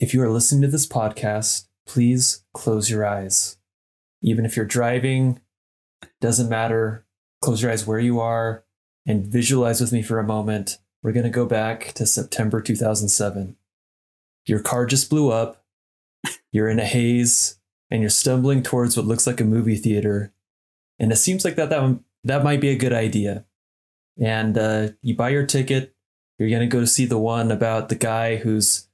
If you are listening to this podcast, please close your eyes. Even if you're driving, doesn't matter. Close your eyes where you are and visualize with me for a moment. We're going to go back to September 2007. Your car just blew up. You're in a haze and you're stumbling towards what looks like a movie theater. And it seems like that might be a good idea. And you buy your ticket. You're going to go to see the one about the guy who's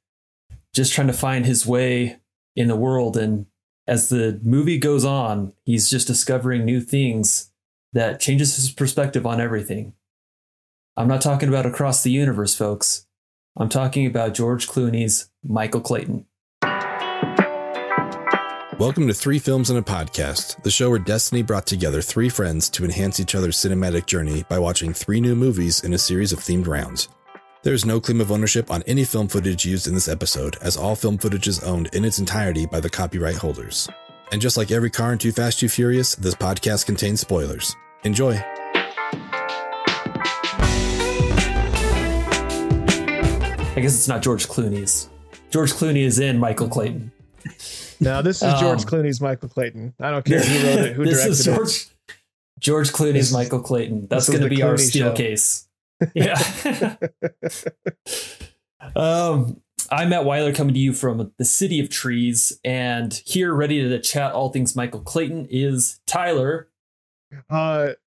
just trying to find his way in the world. And as the movie goes on, he's just discovering new things that changes his perspective on everything. I'm not talking about Across the Universe, folks. I'm talking about George Clooney's Michael Clayton. Welcome to Three Films in a Podcast, the show where destiny brought together three friends to enhance each other's cinematic journey by watching three new movies in a series of themed rounds. There is no claim of ownership on any film footage used in this episode, as all film footage is owned in its entirety by the copyright holders. And just like every car in Too Fast, Too Furious, this podcast contains spoilers. Enjoy. I guess it's not George Clooney's. George Clooney is in Michael Clayton. No, this is George Clooney's Michael Clayton. I don't care who wrote it, who directed it. This is George Clooney's Michael Clayton. That's going to be our steel case. Yeah. I'm Matt Weiler, coming to you from the city of trees, and here ready to chat all things Michael Clayton is Tyler.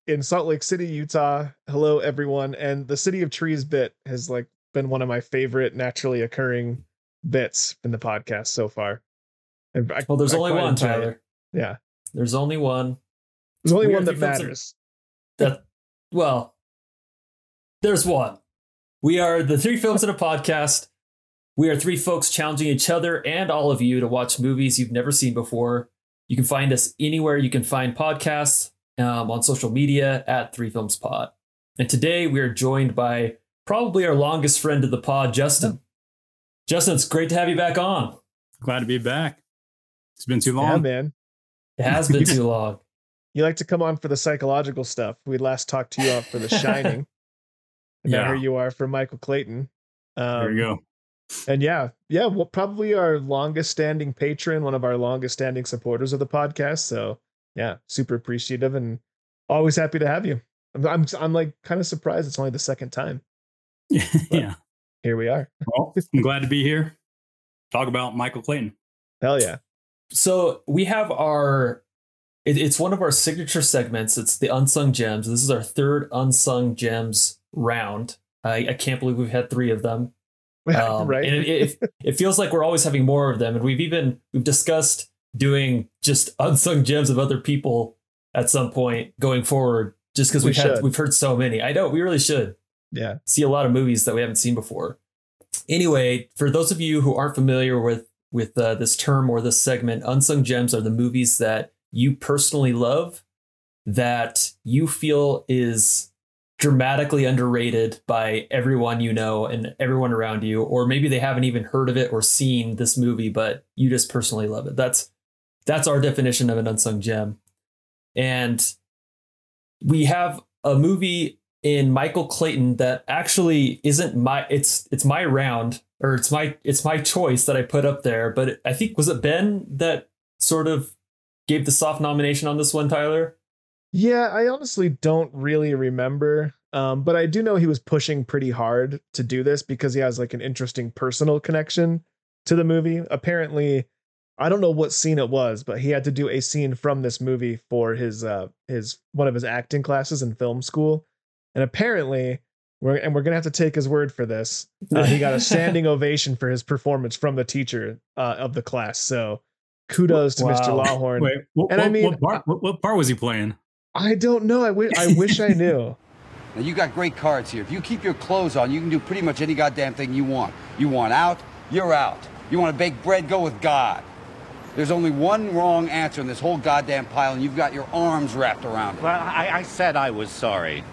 In Salt Lake City, Utah. Hello, everyone. And the city of trees bit has been one of my favorite naturally occurring bits in the podcast so far. There's only one, Tyler. Yeah. There's only one. There's only one that matters. There's one. We are the Three Films in a Podcast. We are three folks challenging each other and all of you to watch movies you've never seen before. You can find us anywhere you can find podcasts, on social media at Three Films Pod. And today we are joined by probably our longest friend of the pod, Justin. Justin, it's great to have you back on. Glad to be back. It's been too long. Yeah, man. It has been too long. You like to come on for the psychological stuff. We last talked to you off for The Shining. And now here you are for Michael Clayton. There you go. And well, probably our longest standing patron, one of our longest standing supporters of the podcast. So yeah, super appreciative and always happy to have you. I'm kind of surprised it's only the second time. Yeah. Here we are. Well, I'm glad to be here. Talk about Michael Clayton. Hell yeah. So we have it's one of our signature segments. It's the Unsung Gems. This is our third Unsung Gems round. I can't believe we've had three of them. Right. And it feels like we're always having more of them. And we've discussed doing just unsung gems of other people at some point going forward, just because we've heard so many. I know we really should. Yeah. See a lot of movies that we haven't seen before. Anyway, for those of you who aren't familiar with this term or this segment, unsung gems are the movies that you personally love that you feel is dramatically underrated by everyone you know and everyone around you, or maybe they haven't even heard of it or seen this movie, but you just personally love it. That's our definition of an unsung gem. And we have a movie in Michael Clayton that actually isn't my choice that I put up there, but I think, was it Ben that sort of gave the soft nomination on this one, Tyler? Yeah, I honestly don't really remember, but I do know he was pushing pretty hard to do this because he has an interesting personal connection to the movie. Apparently, I don't know what scene it was, but he had to do a scene from this movie for his one of his acting classes in film school. And apparently, we're going to have to take his word for this. He got a standing ovation for his performance from the teacher of the class. So kudos to Mr. Lawhorn. Wait, what bar was he playing? I don't know. I wish I knew. Now, you got great cards here. If you keep your clothes on, you can do pretty much any goddamn thing you want. You want out, you're out. You want to bake bread, go with God. There's only one wrong answer in this whole goddamn pile, and you've got your arms wrapped around it. Well, I said I was sorry.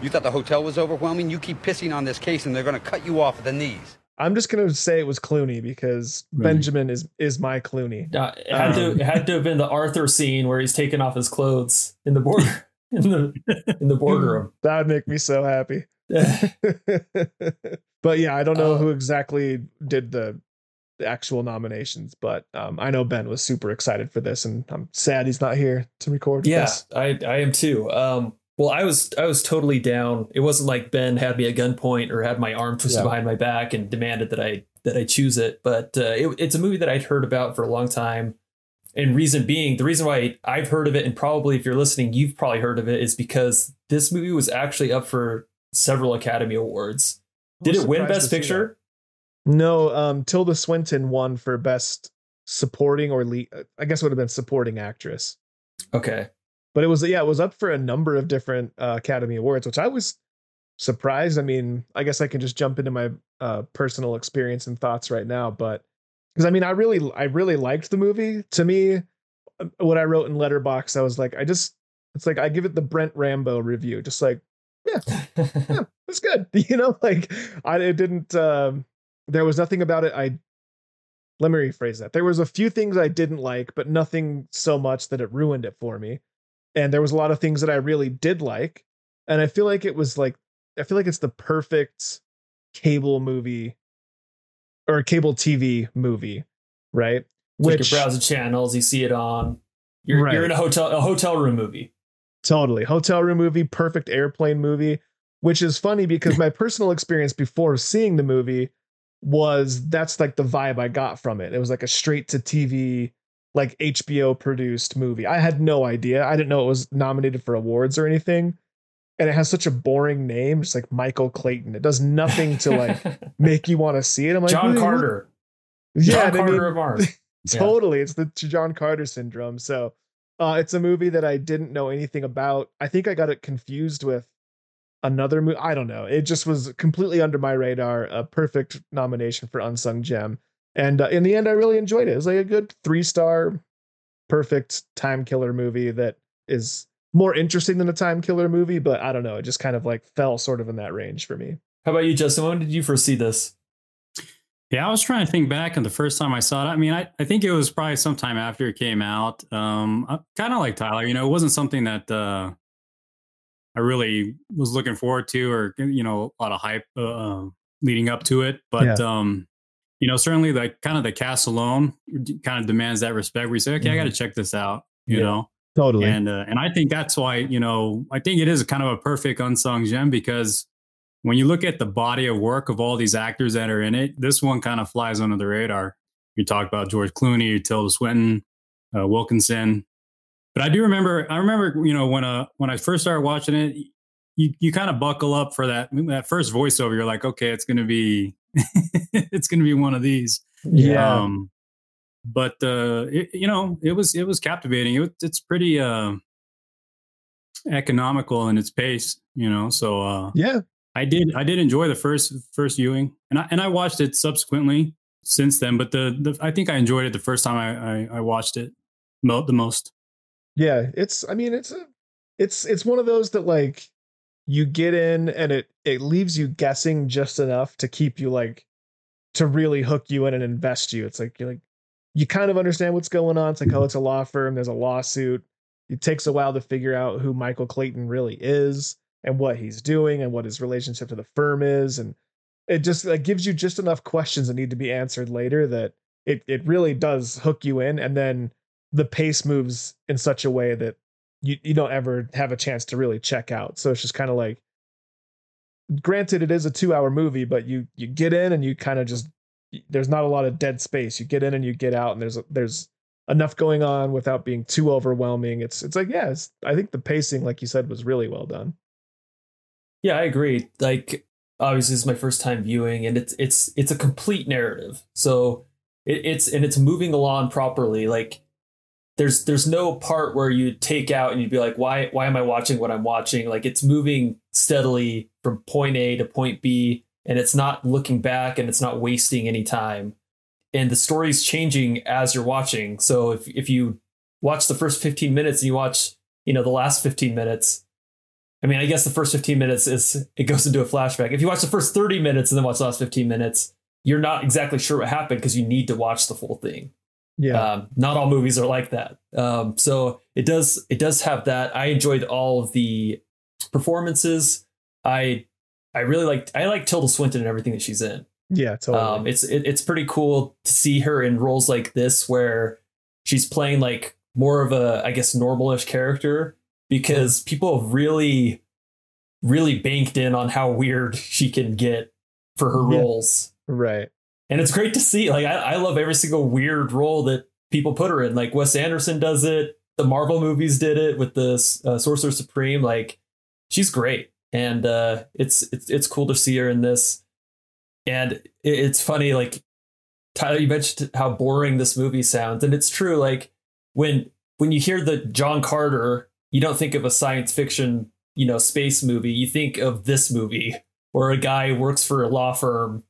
You thought the hotel was overwhelming? You keep pissing on this case, and they're going to cut you off at the knees. I'm just going to say it was Clooney because Benjamin is my Clooney. It had to have been the Arthur scene where he's taking off his clothes in the border in the boardroom. That would make me so happy. But yeah, I don't know who exactly did the the actual nominations, but I know Ben was super excited for this, and I'm sad he's not here to record. Yeah, this. I am too. Well, I was totally down. It wasn't like Ben had me at gunpoint or had my arm twisted behind my back and demanded that I choose it. But it's a movie that I'd heard about for a long time. And the reason why I've heard of it, and probably if you're listening, you've probably heard of it, is because this movie was actually up for several Academy Awards. Did it win Best Picture? No, Tilda Swinton won for Best Supporting, or I guess it would have been Supporting Actress. Okay. But it was up for a number of different Academy Awards, which I was surprised. I mean, I guess I can just jump into my personal experience and thoughts right now. But because I mean, I really liked the movie. To me, what I wrote in Letterboxd, I was like, it's like I give it the Brent Rambo review. Just like, yeah, it's good. You know, like it didn't. There was nothing about it. Let me rephrase that. There was a few things I didn't like, but nothing so much that it ruined it for me. And there was a lot of things that I really did like. And I feel like it's the perfect cable movie or cable TV movie, right? Which you browse the channels, you see it on. You're in a hotel room movie. Totally. Hotel room movie, perfect airplane movie, which is funny because my personal experience before seeing the movie that's like the vibe I got from it. It was like a straight to TV, like HBO produced movie. I had no idea. I didn't know it was nominated for awards or anything. And it has such a boring name. It's like Michael Clayton. It does nothing to like make you want to see it. I'm like, John Carter. Yeah. John Carter of ours. Totally. Yeah. It's the John Carter syndrome. So it's a movie that I didn't know anything about. I think I got it confused with another movie. I don't know. It just was completely under my radar. A perfect nomination for Unsung Gem. And in the end, I really enjoyed it. It was like a good 3-star, perfect time killer movie that is more interesting than a time killer movie. But I don't know. It just kind of like fell sort of in that range for me. How about you, Justin? When did you first see this? Yeah, I was trying to think back on the first time I saw it. I mean, I think it was probably sometime after it came out. Kind of like Tyler, you know, it wasn't something that I really was looking forward to or, you know, a lot of hype leading up to it. But yeah. You know, certainly the cast alone kind of demands that respect. We say, okay, I got to check this out, you know? Totally. And I think that's why, you know, I think it is kind of a perfect unsung gem, because when you look at the body of work of all these actors that are in it, this one kind of flies under the radar. You talk about George Clooney, Tilda Swinton, Wilkinson. But I remember, you know, when I first started watching it, you kind of buckle up for that first voiceover. You're like, okay, it's going to be... it's going to be one of these. Yeah. It was captivating. It's pretty economical in its pace, you know? So I did enjoy the first viewing, and I watched it subsequently since then. But I think I enjoyed it the first time I watched it the most. Yeah. It's one of those that like, you get in and it leaves you guessing just enough to keep you like, to really hook you in and invest you. It's like, you kind of understand what's going on. It's like, oh, it's a law firm. There's a lawsuit. It takes a while to figure out who Michael Clayton really is and what he's doing and what his relationship to the firm is. And it just like gives you just enough questions that need to be answered later that it really does hook you in. And then the pace moves in such a way that you don't ever have a chance to really check out. So it's just kind of like, granted, it is a 2-hour movie, but you get in and you kind of just, there's not a lot of dead space. You get in and you get out, and there's enough going on without being too overwhelming. It's like, yeah, I think the pacing, like you said, was really well done. Yeah, I agree. Like, obviously it's my first time viewing, and it's a complete narrative. So it's moving along properly. Like, there's no part where you take out and you'd be like, why am I watching what I'm watching? Like, it's moving steadily from point A to point B, and it's not looking back, and it's not wasting any time. And the story's changing as you're watching. So if you watch the first 15 minutes and you watch, you know, the last 15 minutes, I mean, I guess the first 15 minutes it goes into a flashback. If you watch the first 30 minutes and then watch the last 15 minutes, you're not exactly sure what happened because you need to watch the full thing. Yeah. Not all movies are like that. So it does have that. I enjoyed all of the performances. I like Tilda Swinton and everything that she's in. Yeah, totally. It's pretty cool to see her in roles like this where she's playing like more of a, I guess, normalish character, because people have really, really banked in on how weird she can get for her roles. Right. And it's great to see. Like, I love every single weird role that people put her in. Like, Wes Anderson does it. The Marvel movies did it with the Sorcerer Supreme. Like, she's great. And it's cool to see her in this. And it's funny, like, Tyler, you mentioned how boring this movie sounds. And it's true. Like, when you hear the John Carter, you don't think of a science fiction, you know, space movie. You think of this movie where a guy works for a law firm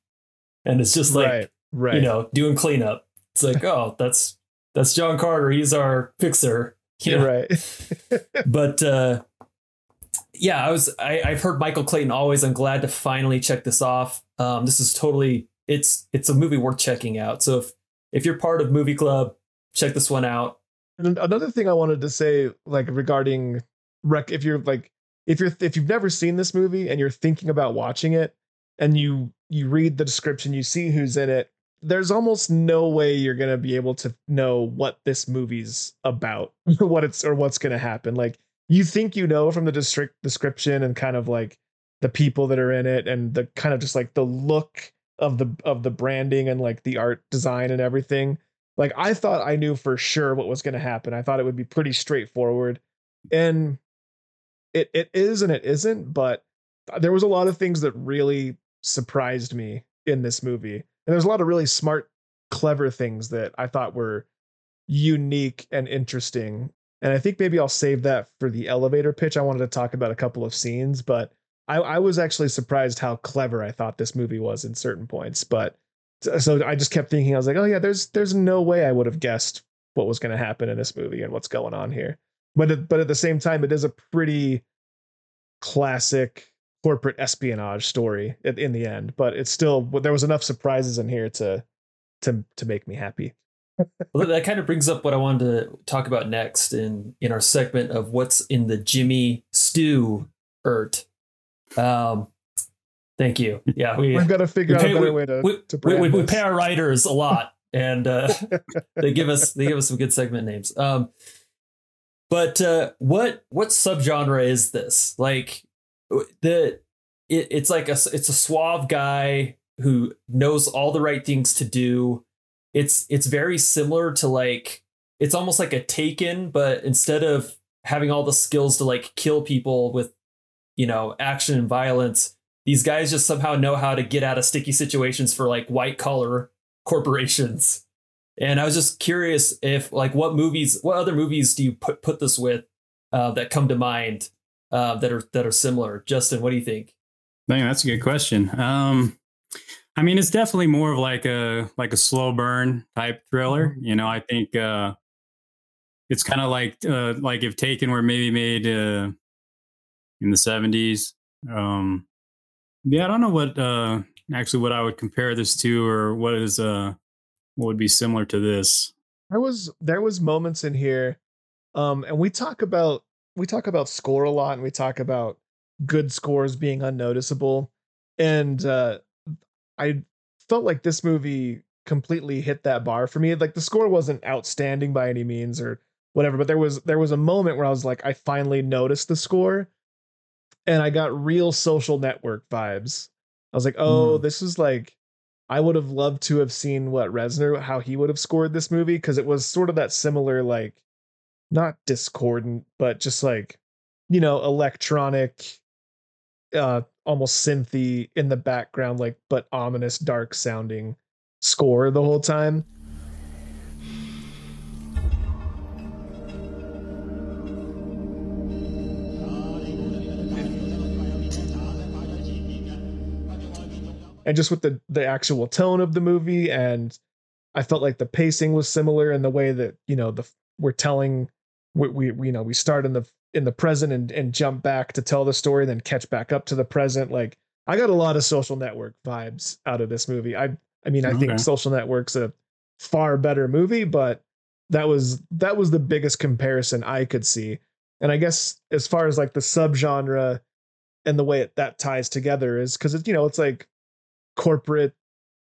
and it's just like, right. You know, doing cleanup. It's like, oh, that's John Carter. He's our fixer. You know? Right. But yeah, I've heard Michael Clayton always. I'm glad to finally check this off. This is totally, it's a movie worth checking out. So if you're part of Movie Club, check this one out. And another thing I wanted to say, like, regarding if you've never seen this movie and you're thinking about watching it, and you read the description, you see who's in it, there's almost no way you're going to be able to know what this movie's about, or what's going to happen. Like, you think, you know, from the description and kind of like the people that are in it and the kind of just like the look of the branding and like the art design and everything. Like, I thought I knew for sure what was going to happen. I thought it would be pretty straightforward, and it is and it isn't. But there was a lot of things that really surprised me in this movie, and there's a lot of really smart, clever things that I thought were unique and interesting. And I think maybe I'll save that for the elevator pitch. I wanted to talk about a couple of scenes, but I was actually surprised how clever I thought this movie was in certain points. But so I just kept thinking, I was like, oh yeah, there's no way I would have guessed what was going to happen in this movie and what's going on here. But at the same time, it is a pretty classic corporate espionage story in the end. But it's still, there was enough surprises in here to make me happy. Well, that kind of brings up what I wanted to talk about next in our segment of what's in the Jimmy Stewart. Thank you. Yeah, we've got to figure out a better way to brand this. We pay our writers a lot, and they give us some good segment names. But what subgenre is this? Like, it's a suave guy who knows all the right things to do. It's very similar to, like, it's almost like a Taken, but instead of having all the skills to like kill people with, you know, action and violence, these guys just somehow know how to get out of sticky situations for like white collar corporations. And I was just curious if, like, what other movies do you put this with that come to mind that are similar? Justin, what do you think? Dang, that's a good question. I mean, it's definitely more of like a slow burn type thriller. You know, I think it's kind of like if Taken were maybe made in the 70s. I don't know what I would compare this to, or what would be similar to this. There was moments in here, and we talk about score a lot, and we talk about good scores being unnoticeable, and I felt like this movie completely hit that bar for me. Like, the score wasn't outstanding by any means or whatever, but there was a moment where I was like, I finally noticed the score, and I got real Social Network vibes. I was like, oh, this is like, I would have loved to have seen Reznor, how he would have scored this movie. 'Cause it was sort of that similar, like, not discordant, but just like, you know, electronic, almost synthy in the background, like, but ominous, dark sounding score the whole time. And just with the actual tone of the movie, and I felt like the pacing was similar in the way that, you know, we start in the present and jump back to tell the story, then catch back up to the present. Like, I got a lot of Social Network vibes out of this movie. I think Social Network's a far better movie, but that was the biggest comparison I could see. And I guess as far as like the subgenre and the way that ties together is because it's, you know, it's like corporate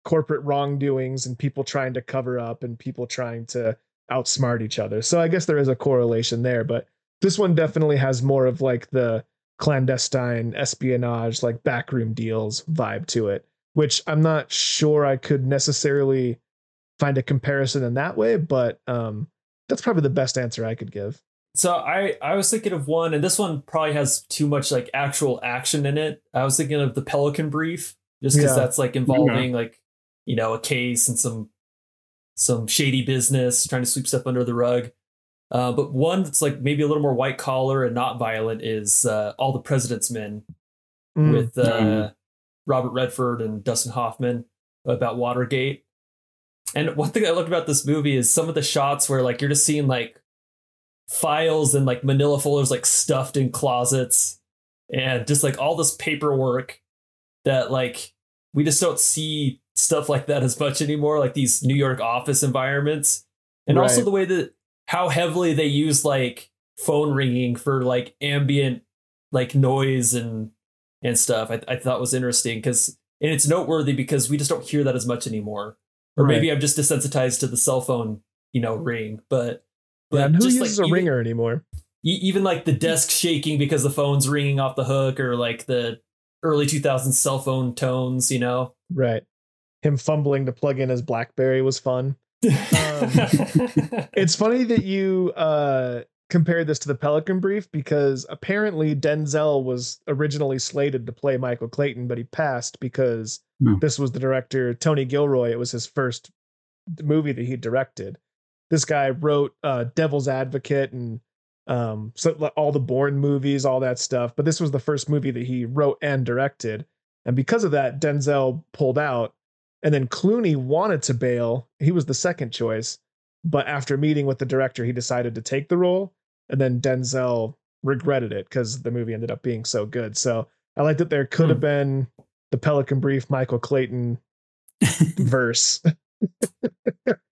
corporate wrongdoings and people trying to cover up and people trying to outsmart each other. So I guess there is a correlation there, but this one definitely has more of like the clandestine espionage, like backroom deals vibe to it, which I'm not sure I could necessarily find a comparison in that way, but that's probably the best answer I could give. So I was thinking of one, and this one probably has too much like actual action in it. I was thinking of The Pelican Brief, just because that's like involving like, you know, a case and some shady business, trying to sweep stuff under the rug. But one that's like maybe a little more white collar and not violent is All the President's Men with Robert Redford and Dustin Hoffman about Watergate. And one thing I loved about this movie is some of the shots where like you're just seeing like files and like manila folders like stuffed in closets and just like all this paperwork that like we just don't see stuff like that as much anymore, like these New York office environments. And also the way that how heavily they use like phone ringing for like ambient like noise and stuff, I thought was interesting because, and it's noteworthy because we just don't hear that as much anymore. Or maybe I'm just desensitized to the cell phone, you know, ring, but who uses like, a ringer anymore? Even like the desk shaking because the phone's ringing off the hook, or like the early 2000s cell phone tones, you know? Right. Him fumbling to plug in his BlackBerry was fun. It's funny that you compared this to The Pelican Brief, because apparently Denzel was originally slated to play Michael Clayton, but he passed because this was the director, Tony Gilroy. It was his first movie that he directed. This guy wrote Devil's Advocate and so all the Bourne movies, all that stuff. But this was the first movie that he wrote and directed. And because of that, Denzel pulled out. And then Clooney wanted to bail. He was the second choice. But after meeting with the director, he decided to take the role. And then Denzel regretted it because the movie ended up being so good. So I like that there could have been the Pelican Brief, Michael Clayton verse.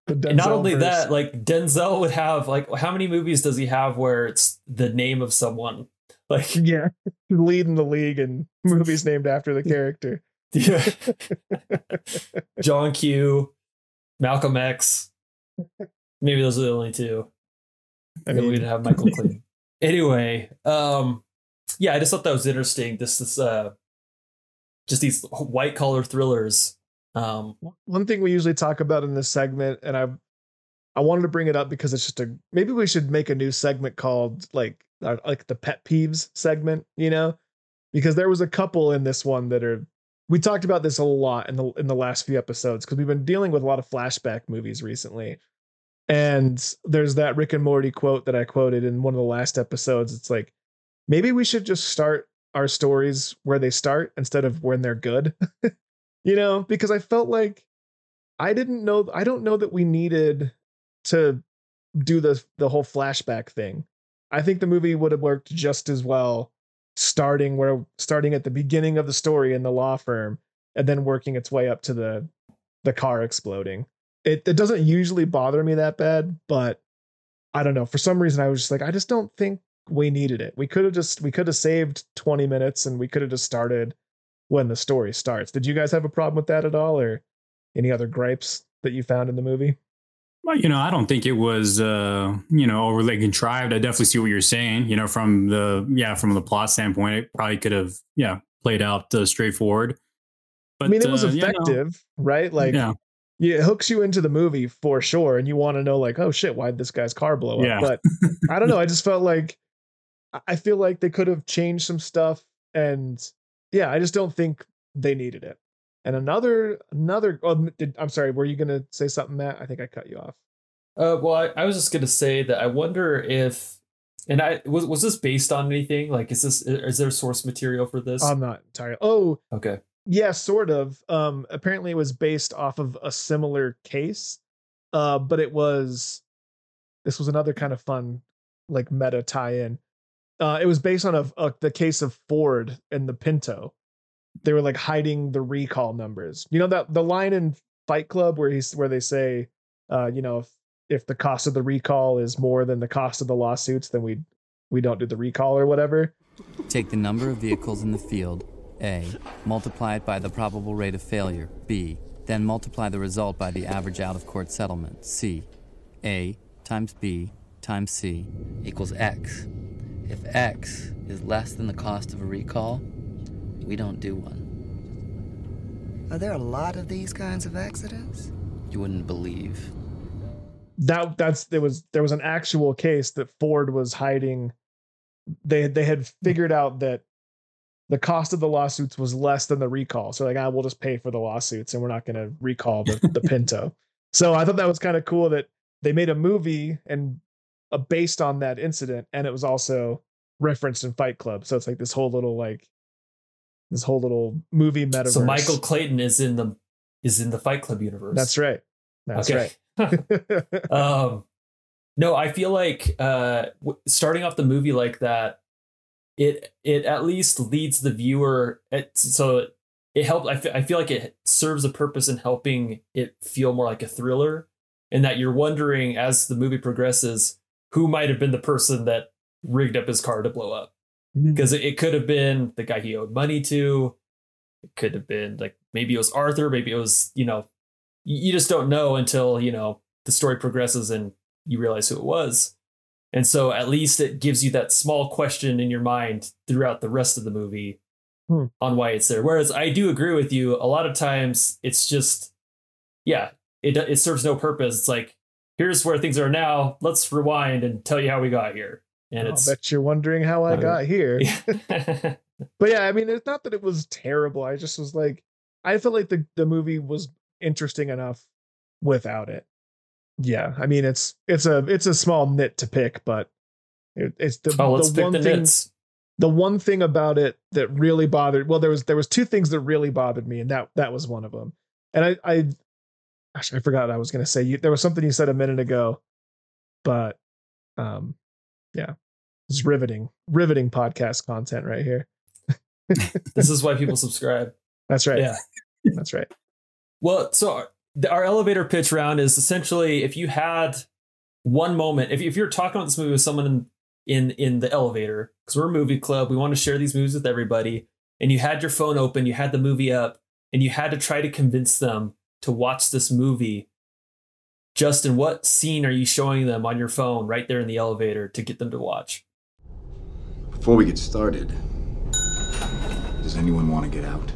And not only that, like Denzel would have like, how many movies does he have where it's the name of someone? Like, yeah, leading the league in movies named after the character. Yeah. John Q, Malcolm X. Maybe those are the only two. I mean, we'd have Michael Clayton. Anyway, yeah, I just thought that was interesting. This just these white collar thrillers. One thing we usually talk about in this segment, and I wanted to bring it up because it's just maybe we should make a new segment called like the pet peeves segment, you know, because there was a couple in this one that are, we talked about this a lot in the last few episodes because we've been dealing with a lot of flashback movies recently. And there's that Rick and Morty quote that I quoted in one of the last episodes. It's like, maybe we should just start our stories where they start instead of when they're good. You know, because I felt like I don't know that we needed to do the whole flashback thing. I think the movie would have worked just as well starting at the beginning of the story in the law firm and then working its way up to the car exploding. It doesn't usually bother me that bad, but I don't know. For some reason, I was just like, I just don't think we needed it. We could have saved 20 minutes and we could have just started when the story starts. Did you guys have a problem with that at all, or any other gripes that you found in the movie? Well, you know, I don't think it was, overly contrived. I definitely see what you're saying, you know, from the plot standpoint, it probably could have, played out straightforward. But I mean, it was effective, right? Like, it hooks you into the movie for sure. And you want to know like, oh shit, why'd this guy's car blow up? But I don't know. I just felt like, I feel like they could have changed some stuff, and I just don't think they needed it. And another. Oh, I'm sorry. Were you going to say something, Matt? I think I cut you off. Well, I was just going to say that I wonder if, and I was this based on anything? Like, is there source material for this? I'm not entirely. Oh, okay. Yeah, sort of. Apparently it was based off of a similar case. But this was another kind of fun, like meta tie-in. It was based on the case of Ford and the Pinto. They were like hiding the recall numbers. You know, that the line in Fight Club where they say, if the cost of the recall is more than the cost of the lawsuits, then we don't do the recall or whatever. Take the number of vehicles in the field, A, multiply it by the probable rate of failure, B, Then multiply the result by the average out-of-court settlement, C. A times B times C equals X. If X is less than the cost of a recall, we don't do one. Are there a lot of these kinds of accidents? You wouldn't believe. There was an actual case that Ford was hiding. They had figured out that the cost of the lawsuits was less than the recall. So like, we'll just pay for the lawsuits and we're not going to recall the Pinto. So I thought that was kind of cool that they made a movie and based on that incident. And it was also referenced in Fight Club. So it's like this whole little, movie metaverse. So Michael Clayton is in the Fight Club universe. That's right. That's right. No, I feel like starting off the movie like that, it at least leads the viewer. So it helped. I feel like it serves a purpose in helping it feel more like a thriller, and that you're wondering as the movie progresses, who might have been the person that rigged up his car to blow up. Because it could have been the guy he owed money to. It could have been like, maybe it was Arthur. Maybe it was, you just don't know until, the story progresses and you realize who it was. And so at least it gives you that small question in your mind throughout the rest of the movie on why it's there. Whereas I do agree with you. A lot of times it's just, it serves no purpose. It's like, here's where things are now. Let's rewind and tell you how we got here. And I bet you're wondering how I got here. Yeah. But yeah, I mean, it's not that it was terrible. I just was like, I felt like the movie was interesting enough without it. Yeah, I mean it's a small nit to pick, but the one thing about it that really bothered. Well, there was two things that really bothered me, and that was one of them. And I forgot what I was going to say. There was something you said a minute ago, but yeah, it's riveting podcast content right here. This is why people subscribe. That's right. Yeah, that's right. Well, so our elevator pitch round is essentially if you had one moment, if you're talking about this movie with someone in the elevator, because we're a movie club, we want to share these movies with everybody, and you had your phone open, you had the movie up, and you had to try to convince them to watch this movie. Justin, what scene are you showing them on your phone right there in the elevator to get them to watch? Before we get started, does anyone want to get out?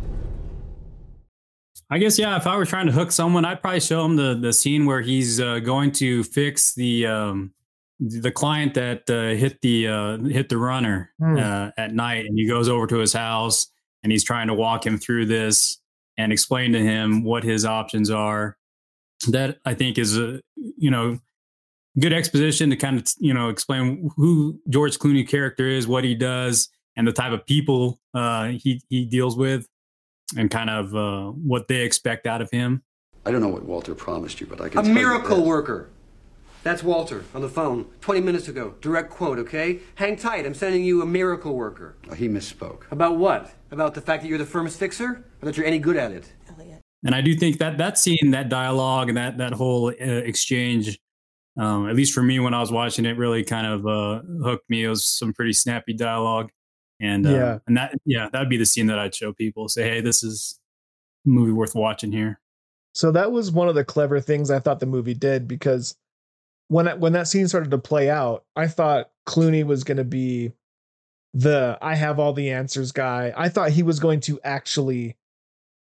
I guess, yeah, if I were trying to hook someone, I'd probably show him the scene where he's going to fix the client that hit the runner at night. And he goes over to his house and he's trying to walk him through this and explain to him what his options are. That, I think, is a, good exposition to kind of, explain who George Clooney character is, what he does, and the type of people he deals with. And kind of what they expect out of him. I don't know what Walter promised you, but I can tell you. A miracle worker. That's Walter on the phone 20 minutes ago. Direct quote, okay? Hang tight. I'm sending you a miracle worker. Oh, he misspoke. About what? About the fact that you're the firm's fixer? Or that you're any good at it? Elliot. And I do think that scene, that dialogue, and that whole exchange, at least for me when I was watching it, really kind of hooked me. It was some pretty snappy dialogue. And that'd be the scene that I'd show people, say, hey, this is a movie worth watching here. So that was one of the clever things I thought the movie did, because when that scene started to play out, I thought Clooney was going to be the I have all the answers guy. I thought he was going to actually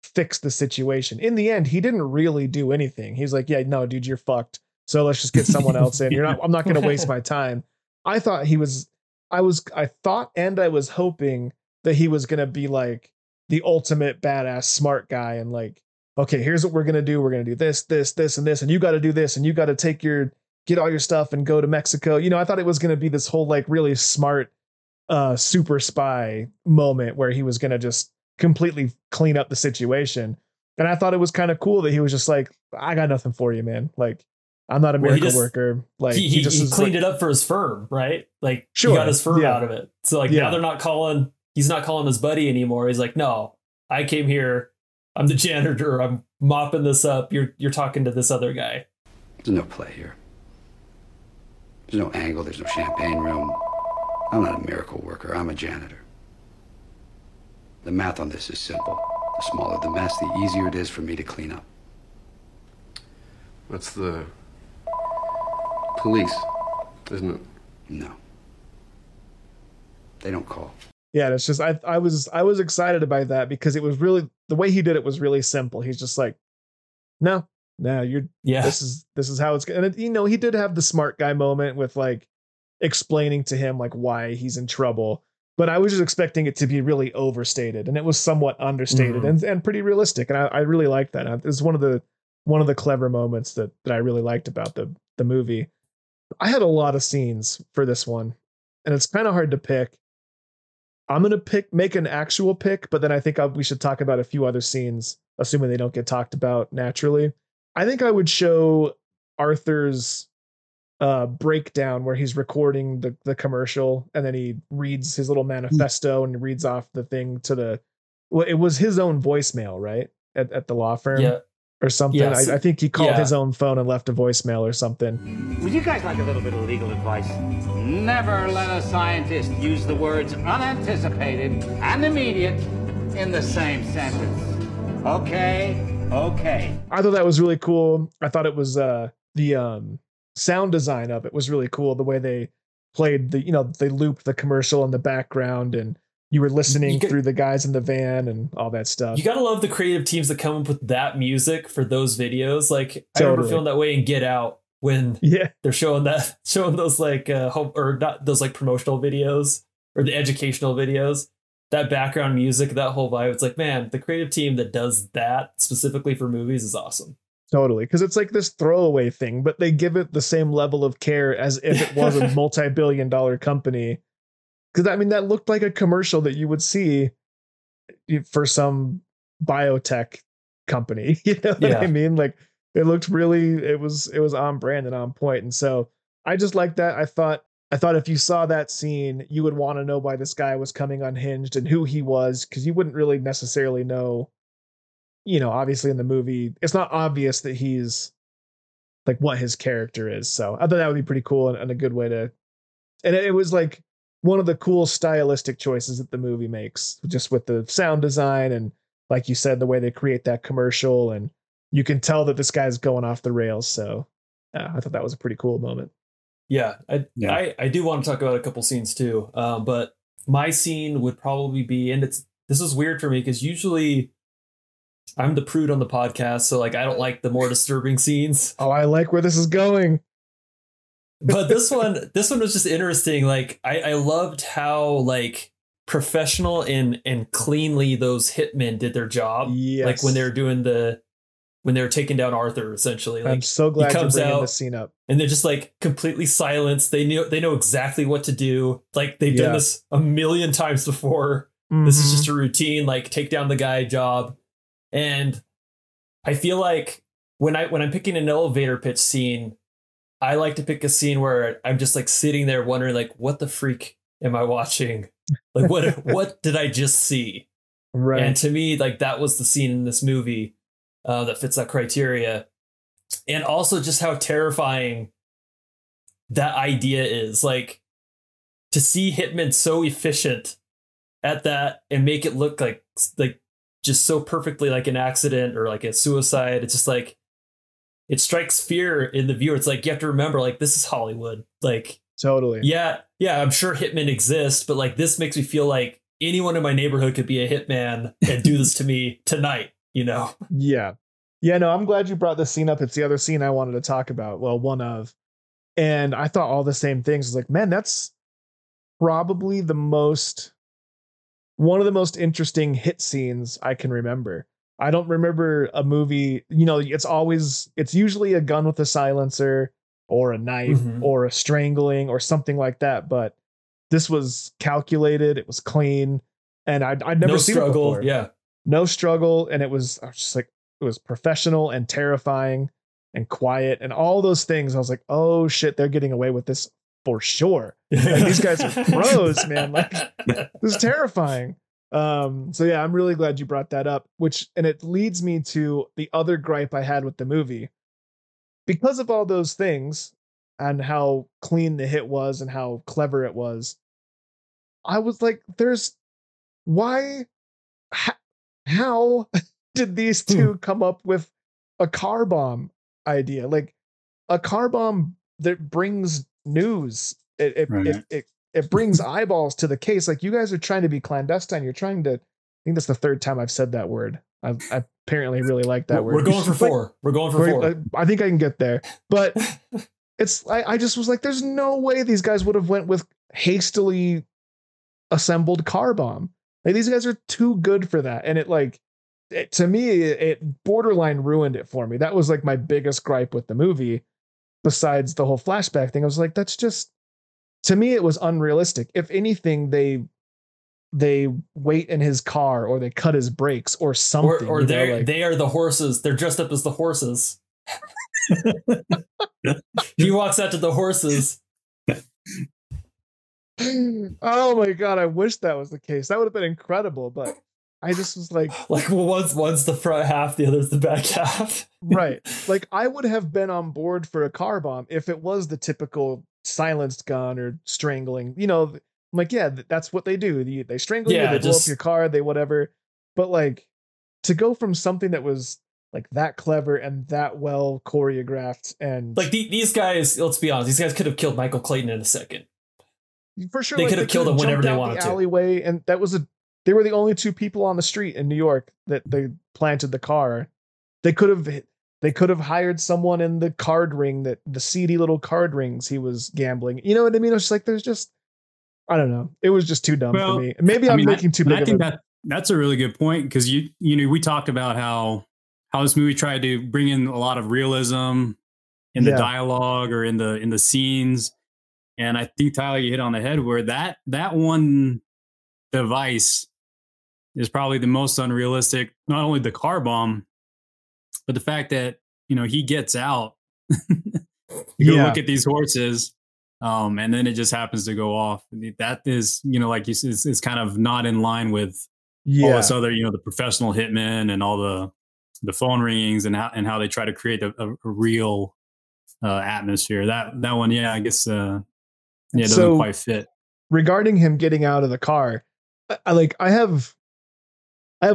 fix the situation. In the end, he didn't really do anything. He's like, yeah, no, dude, you're fucked. So let's just get someone else in. I'm not going to waste my time. I thought he was. I was hoping that he was going to be like the ultimate badass smart guy and like, okay, here's what we're going to do. We're going to do this, this, this, and this, and you got to do this, and you got to get all your stuff and go to Mexico. I thought it was going to be this whole like really smart super spy moment where he was going to just completely clean up the situation. And I thought it was kind of cool that he was just like, I got nothing for you, man. Like, I'm not a miracle worker. Like he cleaned it up for his firm, right? Like he got his firm out of it. So like now he's not calling his buddy anymore. He's like, no, I came here. I'm the janitor. I'm mopping this up. You're talking to this other guy. There's no play here. There's no angle. There's no champagne room. I'm not a miracle worker. I'm a janitor. The math on this is simple. The smaller the mess, the easier it is for me to clean up. That's the police, isn't it? No. They don't call. Yeah, and it's just I was excited about that because it was really the way he did it was really simple. He's just like, no, you're this is how it's going. And you know, he did have the smart guy moment with like explaining to him like why he's in trouble. But I was just expecting it to be really overstated, and it was somewhat understated and pretty realistic. And I really liked that. It was one of the clever moments that I really liked about the movie. I had a lot of scenes for this one, and it's kind of hard to pick. I'm going to make an actual pick, but then I think we should talk about a few other scenes, assuming they don't get talked about naturally. I think I would show Arthur's breakdown where he's recording the commercial, and then he reads his little manifesto and reads off the thing to it was his own voicemail, right? At the law firm or something. Yes. I think he called his own phone and left a voicemail or something. Would you guys like a little bit of legal advice? Never let a scientist use the words unanticipated and immediate in the same sentence. Okay. I thought that was really cool. I thought it was the sound design of it was really cool. The way they played they looped the commercial in the background, and you were listening through the guys in the van and all that stuff. You got to love the creative teams that come up with that music for those videos. Like totally. I remember feeling that way in Get Out when they're showing those like home or not those like promotional videos or the educational videos, that background music, that whole vibe. It's like, man, the creative team that does that specifically for movies is awesome. Totally, because it's like this throwaway thing, but they give it the same level of care as if it was a multi-billion-dollar company. Because, I mean, that looked like a commercial that you would see for some biotech company. You know what I mean? Like, it looked really, it was on brand and on point. And so I just like that. I thought if you saw that scene, you would want to know why this guy was coming unhinged and who he was, because you wouldn't really necessarily know. You know, obviously in the movie, it's not obvious that he's like what his character is. So I thought that would be pretty cool and a good way to. And it was like one of the cool stylistic choices that the movie makes, just with the sound design. And like you said, the way they create that commercial, and you can tell that this guy's going off the rails. So I thought that was a pretty cool moment. Yeah, I do want to talk about a couple scenes, too. But my scene would probably be, and this is weird for me because usually I'm the prude on the podcast, so like I don't like the more disturbing scenes. Oh, I like where this is going. But this one was just interesting. Like I loved how like professional and cleanly those hitmen did their job. Yes. Like when they were doing when they were taking down Arthur, essentially. Like, I'm so glad you're bringing this scene up. And they're just like completely silenced. They know exactly what to do. Like they've done this a million times before. Mm-hmm. This is just a routine, like take down the guy job. And I feel like when I'm picking an elevator pitch scene, I like to pick a scene where I'm just like sitting there wondering, like, what the freak am I watching? Like, what did I just see? Right. And to me, like, that was the scene in this movie that fits that criteria. And also just how terrifying that idea is, like to see hitmen so efficient at that and make it look like just so perfectly like an accident or like a suicide. It's just like, it strikes fear in the viewer. It's like, you have to remember, like, this is Hollywood. Like, totally. Yeah. I'm sure hitmen exist, but like, this makes me feel like anyone in my neighborhood could be a hitman and do this to me tonight, you know? Yeah. Yeah. No, I'm glad you brought this scene up. It's the other scene I wanted to talk about. Well, one of, and I thought all the same things. I was like, man, that's probably one of the most interesting hit scenes I can remember. I don't remember a movie, you know, it's usually a gun with a silencer or a knife or a strangling or something like that. But this was calculated. It was clean. And I'd never seen it before. Yeah. No struggle. And it was professional and terrifying and quiet and all those things. I was like, oh shit, they're getting away with this. For sure. Like, these guys are pros, man. Like, this is terrifying. So yeah, I'm really glad you brought that up, and it leads me to the other gripe I had with the movie. Because of all those things and how clean the hit was and how clever it was, I was like, how did these two come up with a car bomb? idea. Like a car bomb that brings news. It brings eyeballs to the case. Like, you guys are trying to be clandestine. You're trying to, I think that's the third time I've said that word. I apparently really like that word. We're going for four. Like, We're going for four. I think I can get there, but it's, I just was like, there's no way these guys would have went with hastily assembled car bomb. Like, these guys are too good for that. And to me, it borderline ruined it for me. That was like my biggest gripe with the movie. Besides the whole flashback thing, I was like, that's just, to me, it was unrealistic. If anything, they wait in his car, or they cut his brakes, or something. Or they are the horses. They're dressed up as the horses. He walks out to the horses. Oh my God, I wish that was the case. That would have been incredible, but I just was like, well, one's the front half, the other's the back half. Right. Like, I would have been on board for a car bomb if it was the typical silenced gun or strangling, you know. I'm like, yeah, that's what they do. They strangle you, they blow up your car, they whatever. But like, to go from something that was like that clever and that well choreographed, and like these guys, let's be honest, these guys could have killed Michael Clayton in a second. For sure, they could have killed him whenever they wanted to. Alleyway, and that was they were the only two people on the street in New York that they planted the car. They could have hired someone in the card ring, that the seedy little card rings he was gambling. You know what I mean? It's like, I don't know. It was just too dumb for me. Maybe I'm making too big of it. I think that's a really good point, because you know we talked about how this movie tried to bring in a lot of realism in the dialogue or in the scenes, and I think, Tyler, you hit on the head where that one device is probably the most unrealistic. Not only the car bomb, but the fact that, you know, he gets out to go look at these horses, and then it just happens to go off. I mean, that is, you know, like you said, it's kind of not in line with all this other, you know, the professional hitmen and all the phone ringings and how they try to create a real atmosphere. That one, I guess, it doesn't quite fit. Regarding him getting out of the car, I have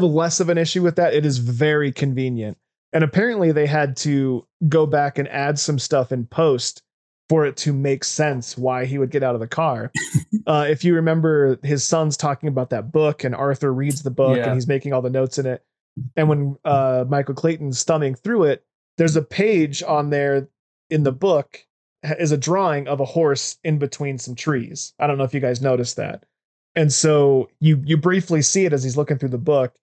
less of an issue with that. It is very convenient. And apparently they had to go back and add some stuff in post for it to make sense why he would get out of the car. If you remember, his son's talking about that book, and Arthur reads the book and he's making all the notes in it. And when Michael Clayton's thumbing through it, there's a page on there in the book is a drawing of a horse in between some trees. I don't know if you guys noticed that. And so you briefly see it as he's looking through the book,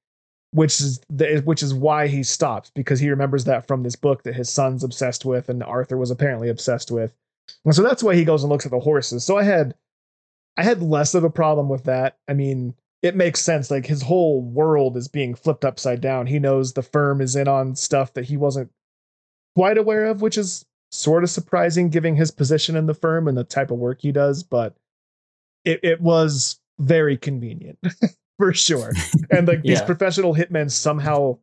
which is why he stops, because he remembers that from this book that his son's obsessed with, and Arthur was apparently obsessed with. And so that's why he goes and looks at the horses. So I had less of a problem with that. I mean, it makes sense. Like, his whole world is being flipped upside down. He knows the firm is in on stuff that he wasn't quite aware of, which is sort of surprising given his position in the firm and the type of work he does, but it was very convenient. For sure. And like these professional hitmen somehow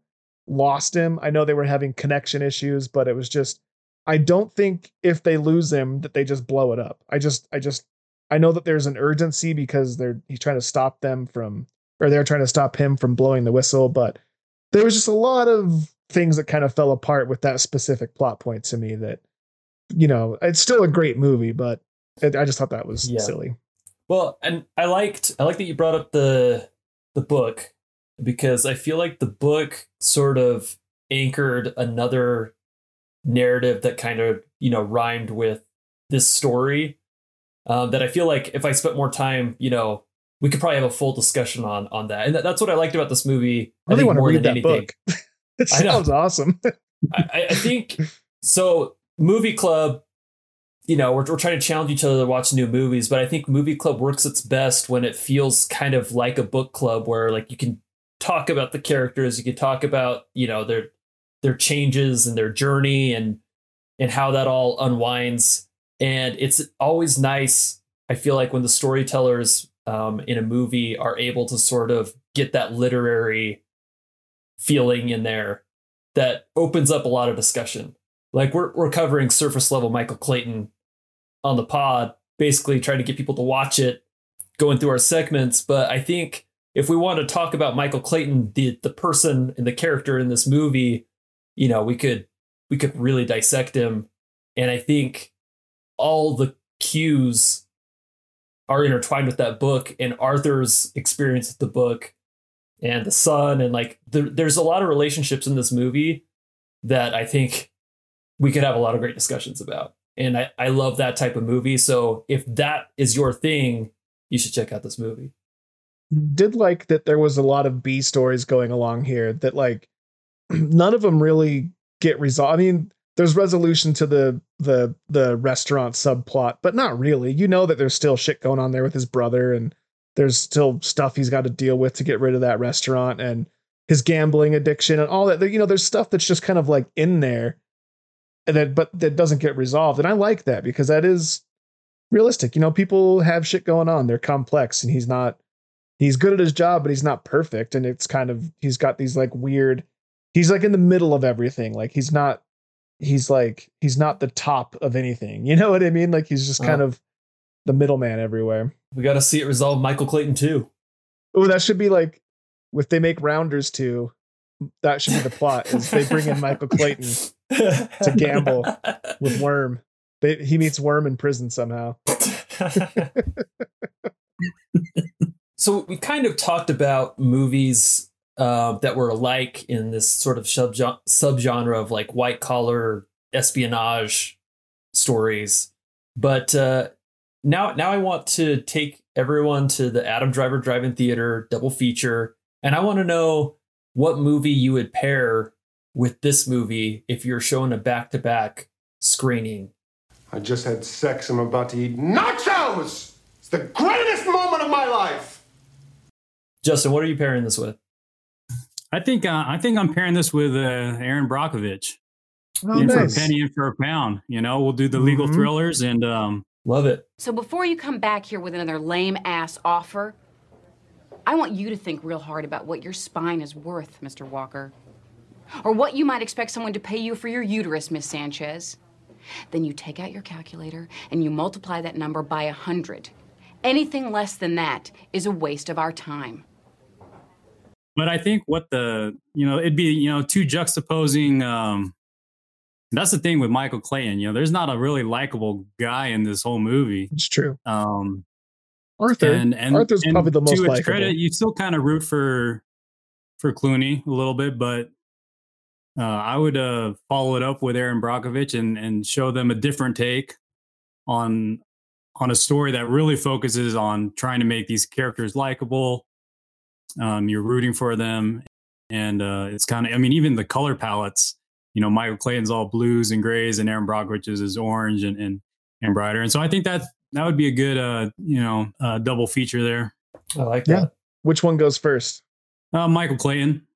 lost him. I know they were having connection issues, but it was just, I don't think if they lose him that they just blow it up. I know that there's an urgency because he's trying to stop them from, or they're trying to stop him from blowing the whistle. But there was just a lot of things that kind of fell apart with that specific plot point to me that, you know, it's still a great movie, but I just thought that was silly. Well, and I like that you brought up the book, because I feel like the book sort of anchored another narrative that kind of, you know, rhymed with this story, that I feel like if I spent more time, you know, we could probably have a full discussion on that. And that's what I liked about this movie. I really want to read that book. It sounds awesome. I think so. Movie Club, you know, we're trying to challenge each other to watch new movies, but I think Movie Club works its best when it feels kind of like a book club, where like you can talk about the characters, you can talk about, you know, their changes and their journey and how that all unwinds. And it's always nice, I feel like, when the storytellers in a movie are able to sort of get that literary feeling in there that opens up a lot of discussion. Like we're covering surface level Michael Clayton on the pod, basically trying to get people to watch it, going through our segments. But I think if we want to talk about Michael Clayton, the person and the character in this movie, you know, we could we could really dissect him. And I think all the cues are intertwined with that book and Arthur's experience with the book and the son. And like, there's a lot of relationships in this movie that I think we could have a lot of great discussions about. And I love that type of movie. So if that is your thing, you should check out this movie. Did like that there was a lot of B stories going along here that like none of them really get resolved. I mean, there's resolution to the restaurant subplot, but not really. You know that there's still shit going on there with his brother, and there's still stuff he's got to deal with to get rid of that restaurant and his gambling addiction and all that. You know, there's stuff that's just kind of like in there, and that but that doesn't get resolved. And I like that because that is realistic. You know, people have shit going on. They're complex, and he's not. He's good at his job, but he's not perfect. And it's kind of, he's got these like weird, he's like in the middle of everything. Like he's not the top of anything. You know what I mean? Like he's just kind of the middleman everywhere. We got to see it resolve Michael Clayton too. Oh, that should be like, if they make Rounders 2, that should be the plot is they bring in Michael Clayton to gamble with Worm. He meets Worm in prison somehow. So we kind of talked about movies that were alike in this sort of subgenre of like white collar espionage stories. But now I want to take everyone to the Adam Driver Drive-In Theater double feature. And I want to know what movie you would pair with this movie if you're showing a back-to-back screening. I just had sex. I'm about to eat nachos. It's the greatest moment of my life. Justin, what are you pairing this with? I think I'm pairing this with Erin Brockovich. Oh, in nice. For a penny and for a pound. You know, we'll do the legal thrillers and love it. So before you come back here with another lame ass offer, I want you to think real hard about what your spine is worth, Mr. Walker, or what you might expect someone to pay you for your uterus, Miss Sanchez. Then you take out your calculator and you multiply that number by 100. Anything less than that is a waste of our time. But I think what it'd be, two juxtaposing. That's the thing with Michael Clayton. You know, there's not a really likable guy in this whole movie. It's true. Arthur. And Arthur's and probably the most likable. To his credit, you still kind of root for Clooney a little bit, but I would follow it up with Erin Brockovich and show them a different take on a story that really focuses on trying to make these characters likable. You're rooting for them. And it's kind of, I mean, even the color palettes, Michael Clayton's all blues and grays and Erin Brockovich's is orange and brighter. And so I think that would be a good, double feature there. I like that. Yeah. Which one goes first? Michael Clayton.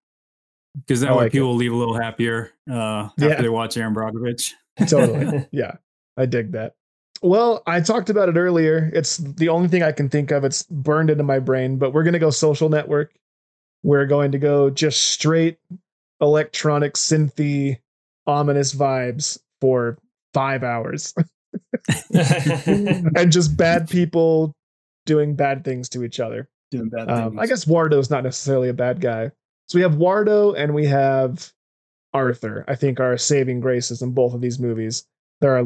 Because that way people leave a little happier after they watch Erin Brockovich. Totally. Yeah. I dig that. Well, I talked about it earlier. It's the only thing I can think of. It's burned into my brain, but we're going to go Social Network. We're going to go just straight electronic, synthy, ominous vibes for 5 hours. And just bad people doing bad things to each other. Doing bad things. I guess Wardo's not necessarily a bad guy. So we have Wardo and we have Arthur, I think, are saving graces in both of these movies. They're our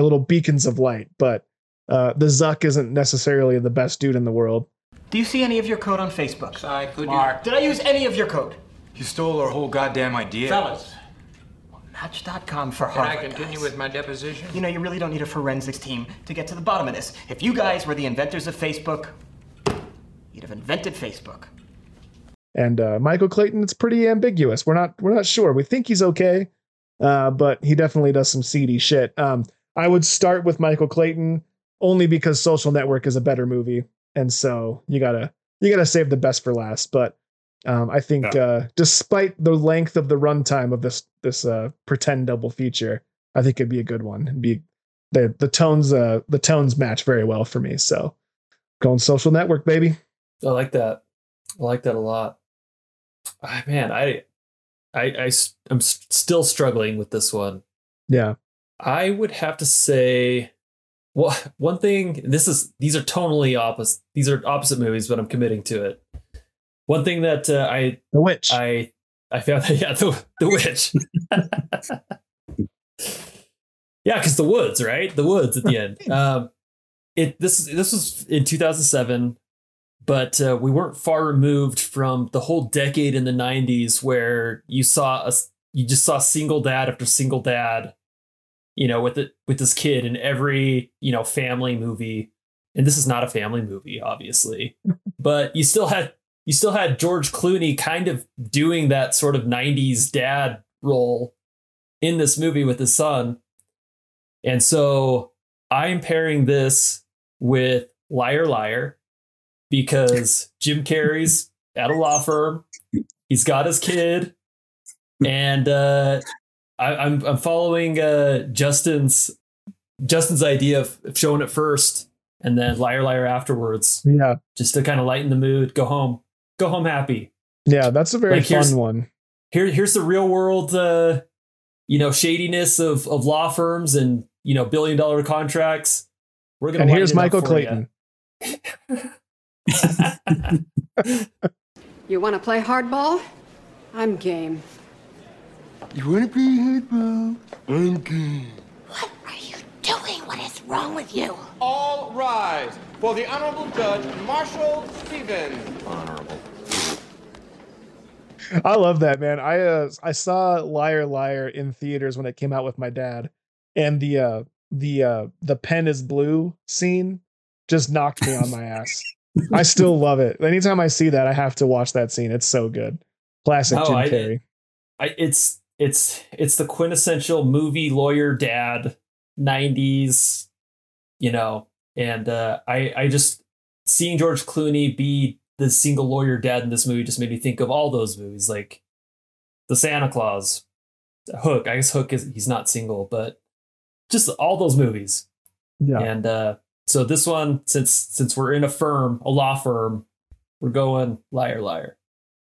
little beacons of light, but the Zuck isn't necessarily the best dude in the world. Do you see any of your code on Facebook? I could, Mark. Did I use any of your code? You stole our whole goddamn idea. Fellas. Match.com for Harvard, Can I continue with my deposition? You really don't need a forensics team to get to the bottom of this. If you guys were the inventors of Facebook, you'd have invented Facebook. And Michael Clayton, it's pretty ambiguous. We're not sure. We think he's okay, but he definitely does some seedy shit. I would start with Michael Clayton only because Social Network is a better movie. And so you gotta save the best for last. But I think despite the length of the runtime of this pretend double feature, I think it'd be a good one. It'd be the tones match very well for me. So going Social Network, baby. I like that. I like that a lot. Oh, man, I'm still struggling with this one. Yeah. I would have to say, well, one thing, these are totally opposite. These are opposite movies, but I'm committing to it. One thing that The Witch. I found that, The Witch. Yeah, because the woods, right? The woods at the end. This was in 2007, but we weren't far removed from the whole decade in the 90s where you just saw single dad after single dad, you know, with this kid in every, you know, family movie. And this is not a family movie, obviously, but you still had George Clooney kind of doing that sort of 90s dad role in this movie with his son. And so I'm pairing this with Liar Liar because Jim Carrey's at a law firm. He's got his kid. And I'm following Justin's idea of showing it first and then Liar Liar afterwards. Yeah. Just to kind of lighten the mood. Go home happy. Yeah, that's a very fun one. Here's the real world, shadiness of law firms and, you know, $1 billion contracts. We're gonna. And here's Michael Clayton. You want to play hardball? I'm game. You want to play hardball? I'm game. What are you doing? What is wrong with you? All rise for the Honorable Judge Marshall Stevens. Honorable. I love that, man. I saw Liar Liar in theaters when it came out with my dad, and the pen is blue scene just knocked me on my ass. I still love it. Anytime I see that, I have to watch that scene. It's so good. Classic Jim Carrey. It's the quintessential movie lawyer dad 90s, you know, and I just seeing George Clooney be the single lawyer dad in this movie just made me think of all those movies like the Santa Claus, Hook. I guess Hook is, he's not single, but just all those movies. Yeah. And so this one, since we're in a law firm, we're going Liar Liar.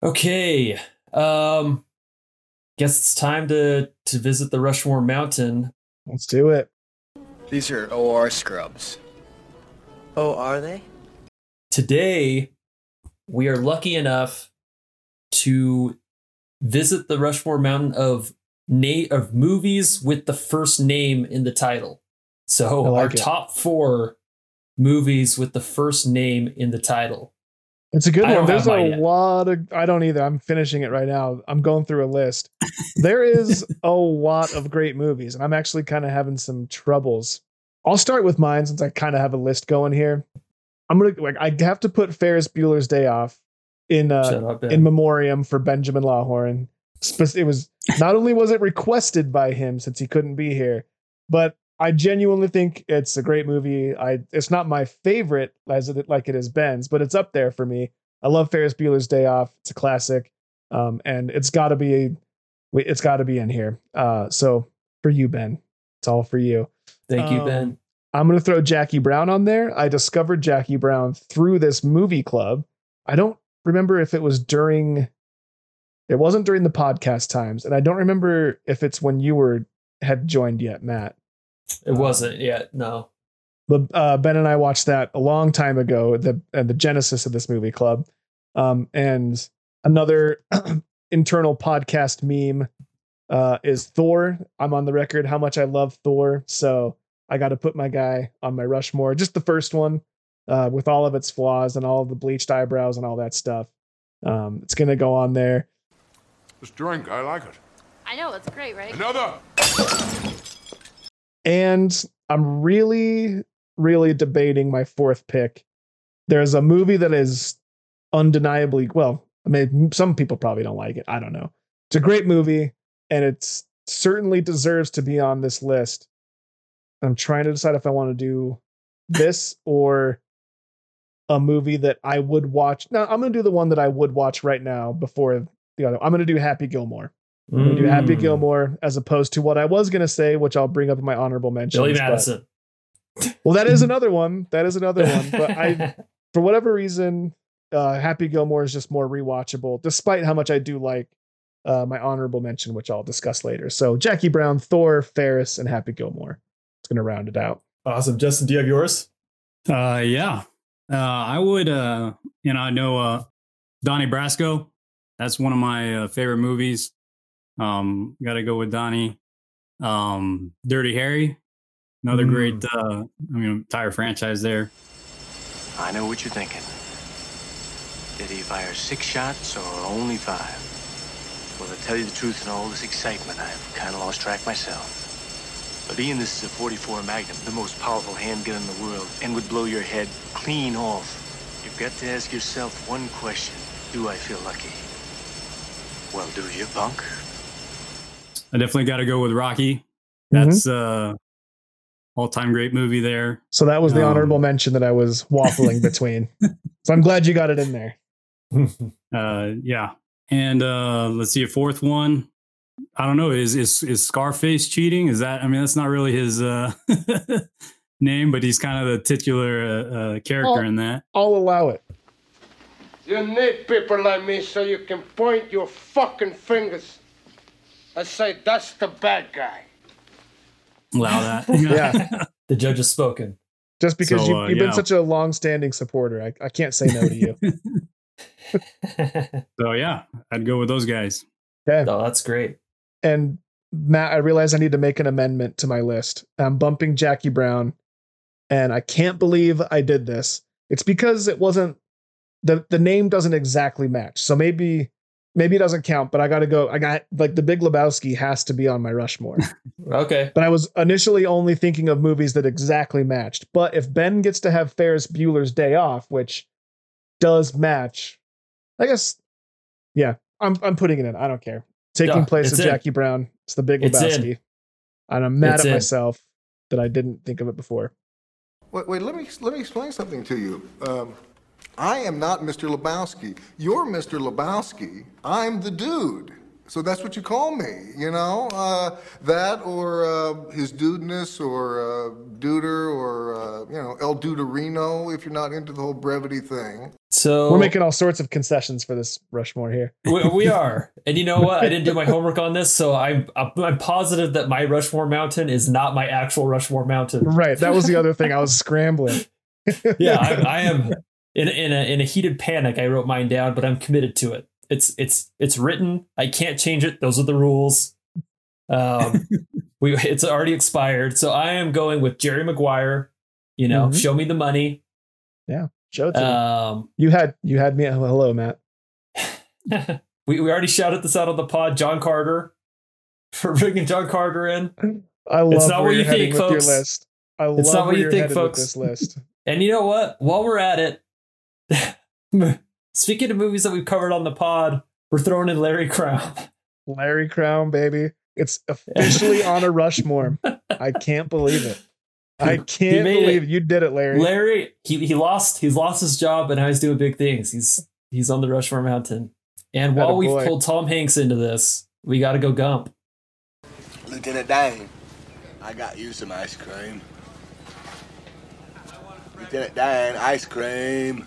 Okay. Guess it's time to visit the Rushmore Mountain. Let's do it. These are OR scrubs. Oh, are they? Today, we are lucky enough to visit the Rushmore Mountain of movies with the first name in the title. So our top 4 movies with the first name in the title. It's a good one. There's a lot of... I don't either. I'm finishing it right now. I'm going through a list. There is a lot of great movies, and I'm actually kind of having some troubles. I'll start with mine since I kind of have a list going here. I have to put Ferris Bueller's Day Off in memoriam for Benjamin Lawhorn. It was not only was it requested by him since he couldn't be here, but I genuinely think it's a great movie. It's not my favorite like it is Ben's, but it's up there for me. I love Ferris Bueller's Day Off. It's a classic, and it's got to be in here. So for you, Ben, it's all for you. Thank you, Ben. I'm going to throw Jackie Brown on there. I discovered Jackie Brown through this movie club. I don't remember if it wasn't during the podcast times. And I don't remember if it's when you had joined yet, Matt. It wasn't yet. No. But Ben and I watched that a long time ago, the genesis of this movie club. And another internal podcast meme is Thor. I'm on the record how much I love Thor. So I got to put my guy on my Rushmore, just the first one, with all of its flaws and all of the bleached eyebrows and all that stuff. It's going to go on there. This drink, I like it. I know, that's great, right? Another! And I'm really, really debating my 4th pick. There's a movie that is undeniably, well, I mean, some people probably don't like it. I don't know. It's a great movie, and it certainly deserves to be on this list. I'm trying to decide if I want to do this or a movie that I would watch. No, I'm going to do the one that I would watch right now before the other. I'm going to do Happy Gilmore. I'm going to do Happy Gilmore as opposed to what I was going to say, which I'll bring up in my honorable mentions. Billy Madison. Well, that is another one. But for whatever reason, Happy Gilmore is just more rewatchable, despite how much I do like my honorable mention, which I'll discuss later. So Jackie Brown, Thor, Ferris, and Happy Gilmore. Going to round it out. Awesome. Justin, do you have yours? I would, I know Donnie Brasco. That's one of my favorite movies. Got to go with Donnie. Dirty Harry, another great entire franchise there. I know what you're thinking. Did he fire 6 shots or only 5? Well, to tell you the truth, in all this excitement, I've kind of lost track myself. But Ian, this is a .44 Magnum, the most powerful handgun in the world, and would blow your head clean off. You've got to ask yourself one question. Do I feel lucky? Well, do you, punk? I definitely got to go with Rocky. That's all-time great movie there. So that was the honorable mention that I was waffling between. So I'm glad you got it in there. Yeah. And let's see, a fourth one. I don't know. Is Scarface cheating? Is that, I mean, that's not really his name, but he's kind of the titular character in that. I'll allow it. You need people like me so you can point your fucking fingers and say, that's the bad guy. Allow that. Yeah. The judge has spoken. Just because you've been such a long-standing supporter, I can't say no to you. So yeah, I'd go with those guys. Okay. Oh, that's great. And Matt, I realize I need to make an amendment to my list. I'm bumping Jackie Brown, and I can't believe I did this. It's because it wasn't the name doesn't exactly match. So maybe it doesn't count, but I got to go. I got like The Big Lebowski has to be on my Rushmore. Okay. But I was initially only thinking of movies that exactly matched. But if Ben gets to have Ferris Bueller's Day Off, which does match, I guess. Yeah, I'm putting it in. I don't care. Taking place with Jackie Brown. It's The Big Lebowski. And I'm mad at myself that I didn't think of it before. Wait, let me explain something to you. I am not Mr. Lebowski. You're Mr. Lebowski. I'm the dude. So that's what you call me, you know? That or his dudeness or duder or, El Duderino, if you're not into the whole brevity thing. So we're making all sorts of concessions for this Rushmore here. We are. And you know what? I didn't do my homework on this, so I'm positive that my Rushmore Mountain is not my actual Rushmore Mountain. Right. That was the other thing. I was scrambling. Yeah, I am... In a heated panic, I wrote mine down, but I'm committed to it. It's written. I can't change it. Those are the rules. It's already expired, so I am going with Jerry Maguire. You know, show me the money. Yeah, show it to me. You had me. Hello, Matt. we already shouted this out on the pod. John Carter, for bringing John Carter in. I love it's not where you think, folks. Your list. I love it's not where you think, folks. This list. And you know what? While we're at it. Speaking of movies that we've covered on the pod, we're throwing in Larry Crown, baby. It's officially on a Rushmore. I can't believe it. You did it, Larry. He's lost his job, and now he's doing big things. He's on the Rushmore Mountain. And while we've pulled Tom Hanks into this, we got to go Gump. Look at it, Dane. I got you some ice cream. Lieutenant Dan, ice cream.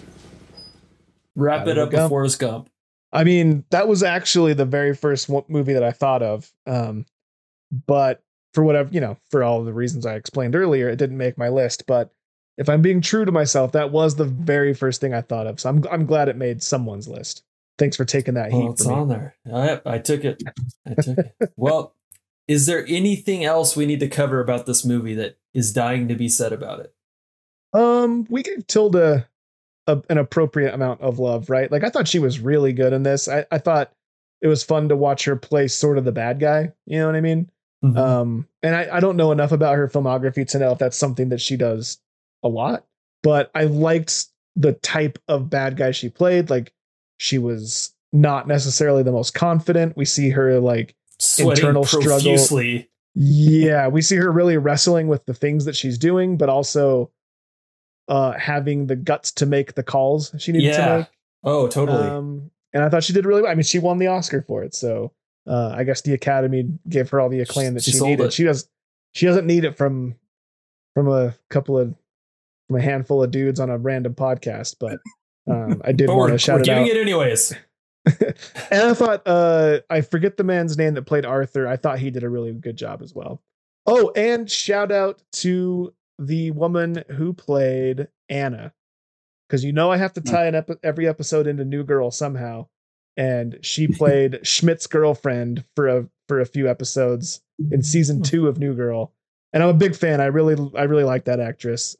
Wrap it up with Forrest Gump. I mean, that was actually the very first movie that I thought of. But for whatever, for all the reasons I explained earlier, it didn't make my list. But if I'm being true to myself, that was the very first thing I thought of. So I'm glad it made someone's list. Thanks for taking that heat. It's on there. I took it. Well, is there anything else we need to cover about this movie that is dying to be said about it? We gave Tilda an appropriate amount of love, right? Like I thought she was really good in this. I thought it was fun to watch her play sort of the bad guy. You know what I mean? Mm-hmm. And I don't know enough about her filmography to know if that's something that she does a lot, but I liked the type of bad guy she played. Like she was not necessarily the most confident. We see her like sweating internal profusely. Struggle. Yeah. We see her really wrestling with the things that she's doing, but also, having the guts to make the calls she needed to make. Oh, totally. And I thought she did really well. I mean, she won the Oscar for it. So I guess the Academy gave her all the acclaim that she needed. It. She doesn't need it from a handful of dudes on a random podcast, but I did want to shout it out. We're doing it anyways. And I thought, I forget the man's name that played Arthur. I thought he did a really good job as well. Oh, and shout out to the woman who played Anna, because I have to tie every episode into New Girl somehow, and she played Schmidt's girlfriend for a few episodes in season 2 of New Girl. And I'm a big fan. I really like that actress.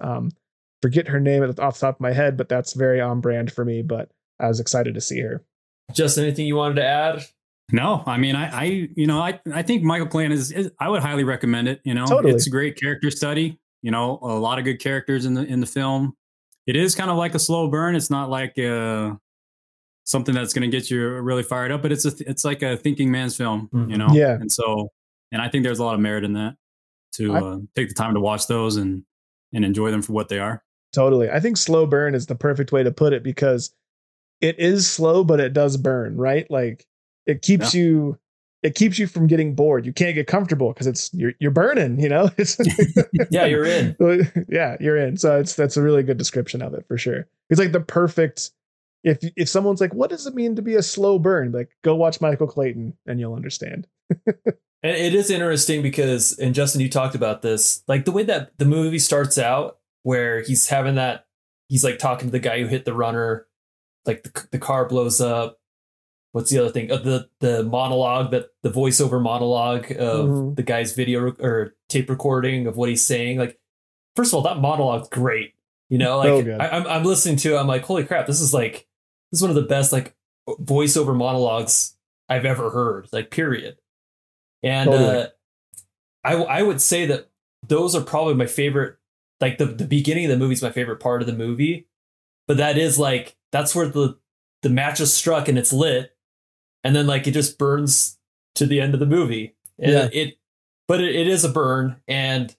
Forget her name off the top of my head, but that's very on brand for me. But I was excited to see her. Justin, anything you wanted to add? No, I mean, I think Michael Clayton is I would highly recommend it. You know, totally. It's a great character study. You know, a lot of good characters in the film. It is kind of like a slow burn. It's not like something that's going to get you really fired up, but it's like a thinking man's film, you know? Yeah. And I think there's a lot of merit in that to take the time to watch those and enjoy them for what they are. Totally. I think slow burn is the perfect way to put it because it is slow, but it does burn, right? Like it keeps you, from getting bored. You can't get comfortable because you're burning, you know? Yeah. You're in. Yeah. You're in. So that's a really good description of it for sure. It's like the perfect, if someone's like, what does it mean to be a slow burn? Like go watch Michael Clayton and you'll understand. And it is interesting because, and Justin, you talked about this, like the way that the movie starts out where he's like talking to the guy who hit the runner, like the car blows up. What's the other thing? The monologue, that the voiceover monologue of the guy's video or tape recording of what he's saying. Like, first of all, that monologue's great. You know, like I'm listening to it. I'm like, holy crap, this is one of the best like voiceover monologues I've ever heard, like period. And I would say that those are probably my favorite, like the beginning of the movie is my favorite part of the movie. But that is like, that's where the match is struck and it's lit. And then like, it just burns to the end of the movie. And it is a burn. And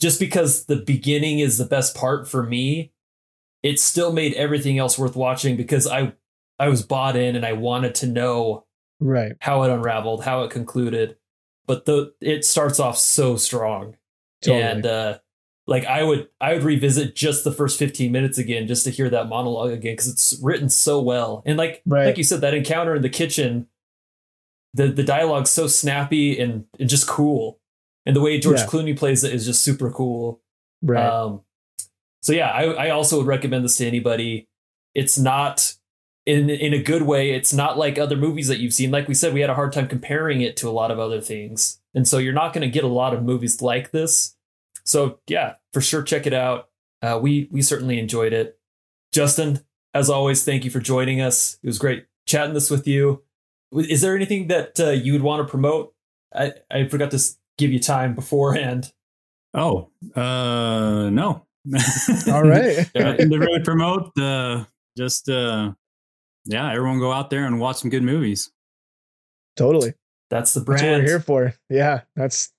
just because the beginning is the best part for me, it still made everything else worth watching because I was bought in and I wanted to know how it unraveled, how it concluded. But it starts off so strong. Totally. And like I would revisit just the first 15 minutes again, just to hear that monologue again, because it's written so well. And like you said, that encounter in the kitchen, the dialogue's so snappy and just cool. And the way George Clooney plays it is just super cool. Right. So yeah, I also would recommend this to anybody. It's not in a good way. It's not like other movies that you've seen. Like we said, we had a hard time comparing it to a lot of other things. And so you're not going to get a lot of movies like this. So yeah, for sure. Check it out. We certainly enjoyed it. Justin, as always, thank you for joining us. It was great chatting this with you. Is there anything that you would want to promote? I forgot to give you time beforehand. Oh, no. All right. To really promote, everyone go out there and watch some good movies. Totally. That's the brand. That's what we're here for. Yeah. That's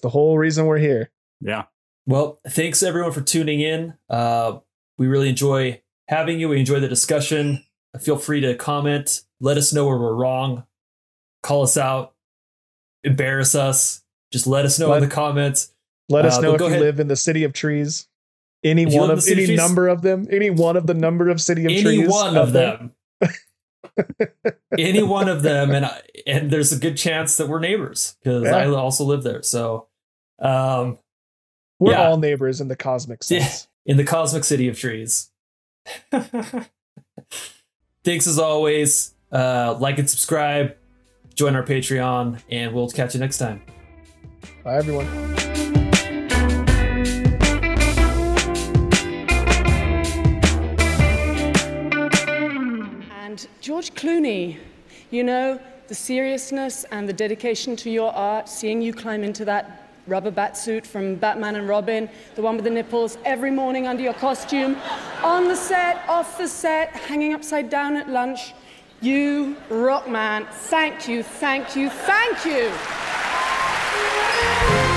the whole reason we're here. Yeah. Well, thanks everyone for tuning in. We really enjoy having you. We enjoy the discussion. Feel free to comment. Let us know where we're wrong. Call us out. Embarrass us. Just let us know in the comments. Let us know if you live in the city of trees. Any one of the number of city of trees. Any one of them. Any one of them. And there's a good chance that we're neighbors because I also live there. So we're all neighbors in the cosmic sense. In the cosmic city of trees. Thanks as always. Like and subscribe. Join our Patreon and we'll catch you next time. Bye, everyone. George Clooney, you know, the seriousness and the dedication to your art, seeing you climb into that rubber bat suit from Batman and Robin, the one with the nipples, every morning under your costume, on the set, off the set, hanging upside down at lunch. You rock, man. Thank you, thank you, thank you.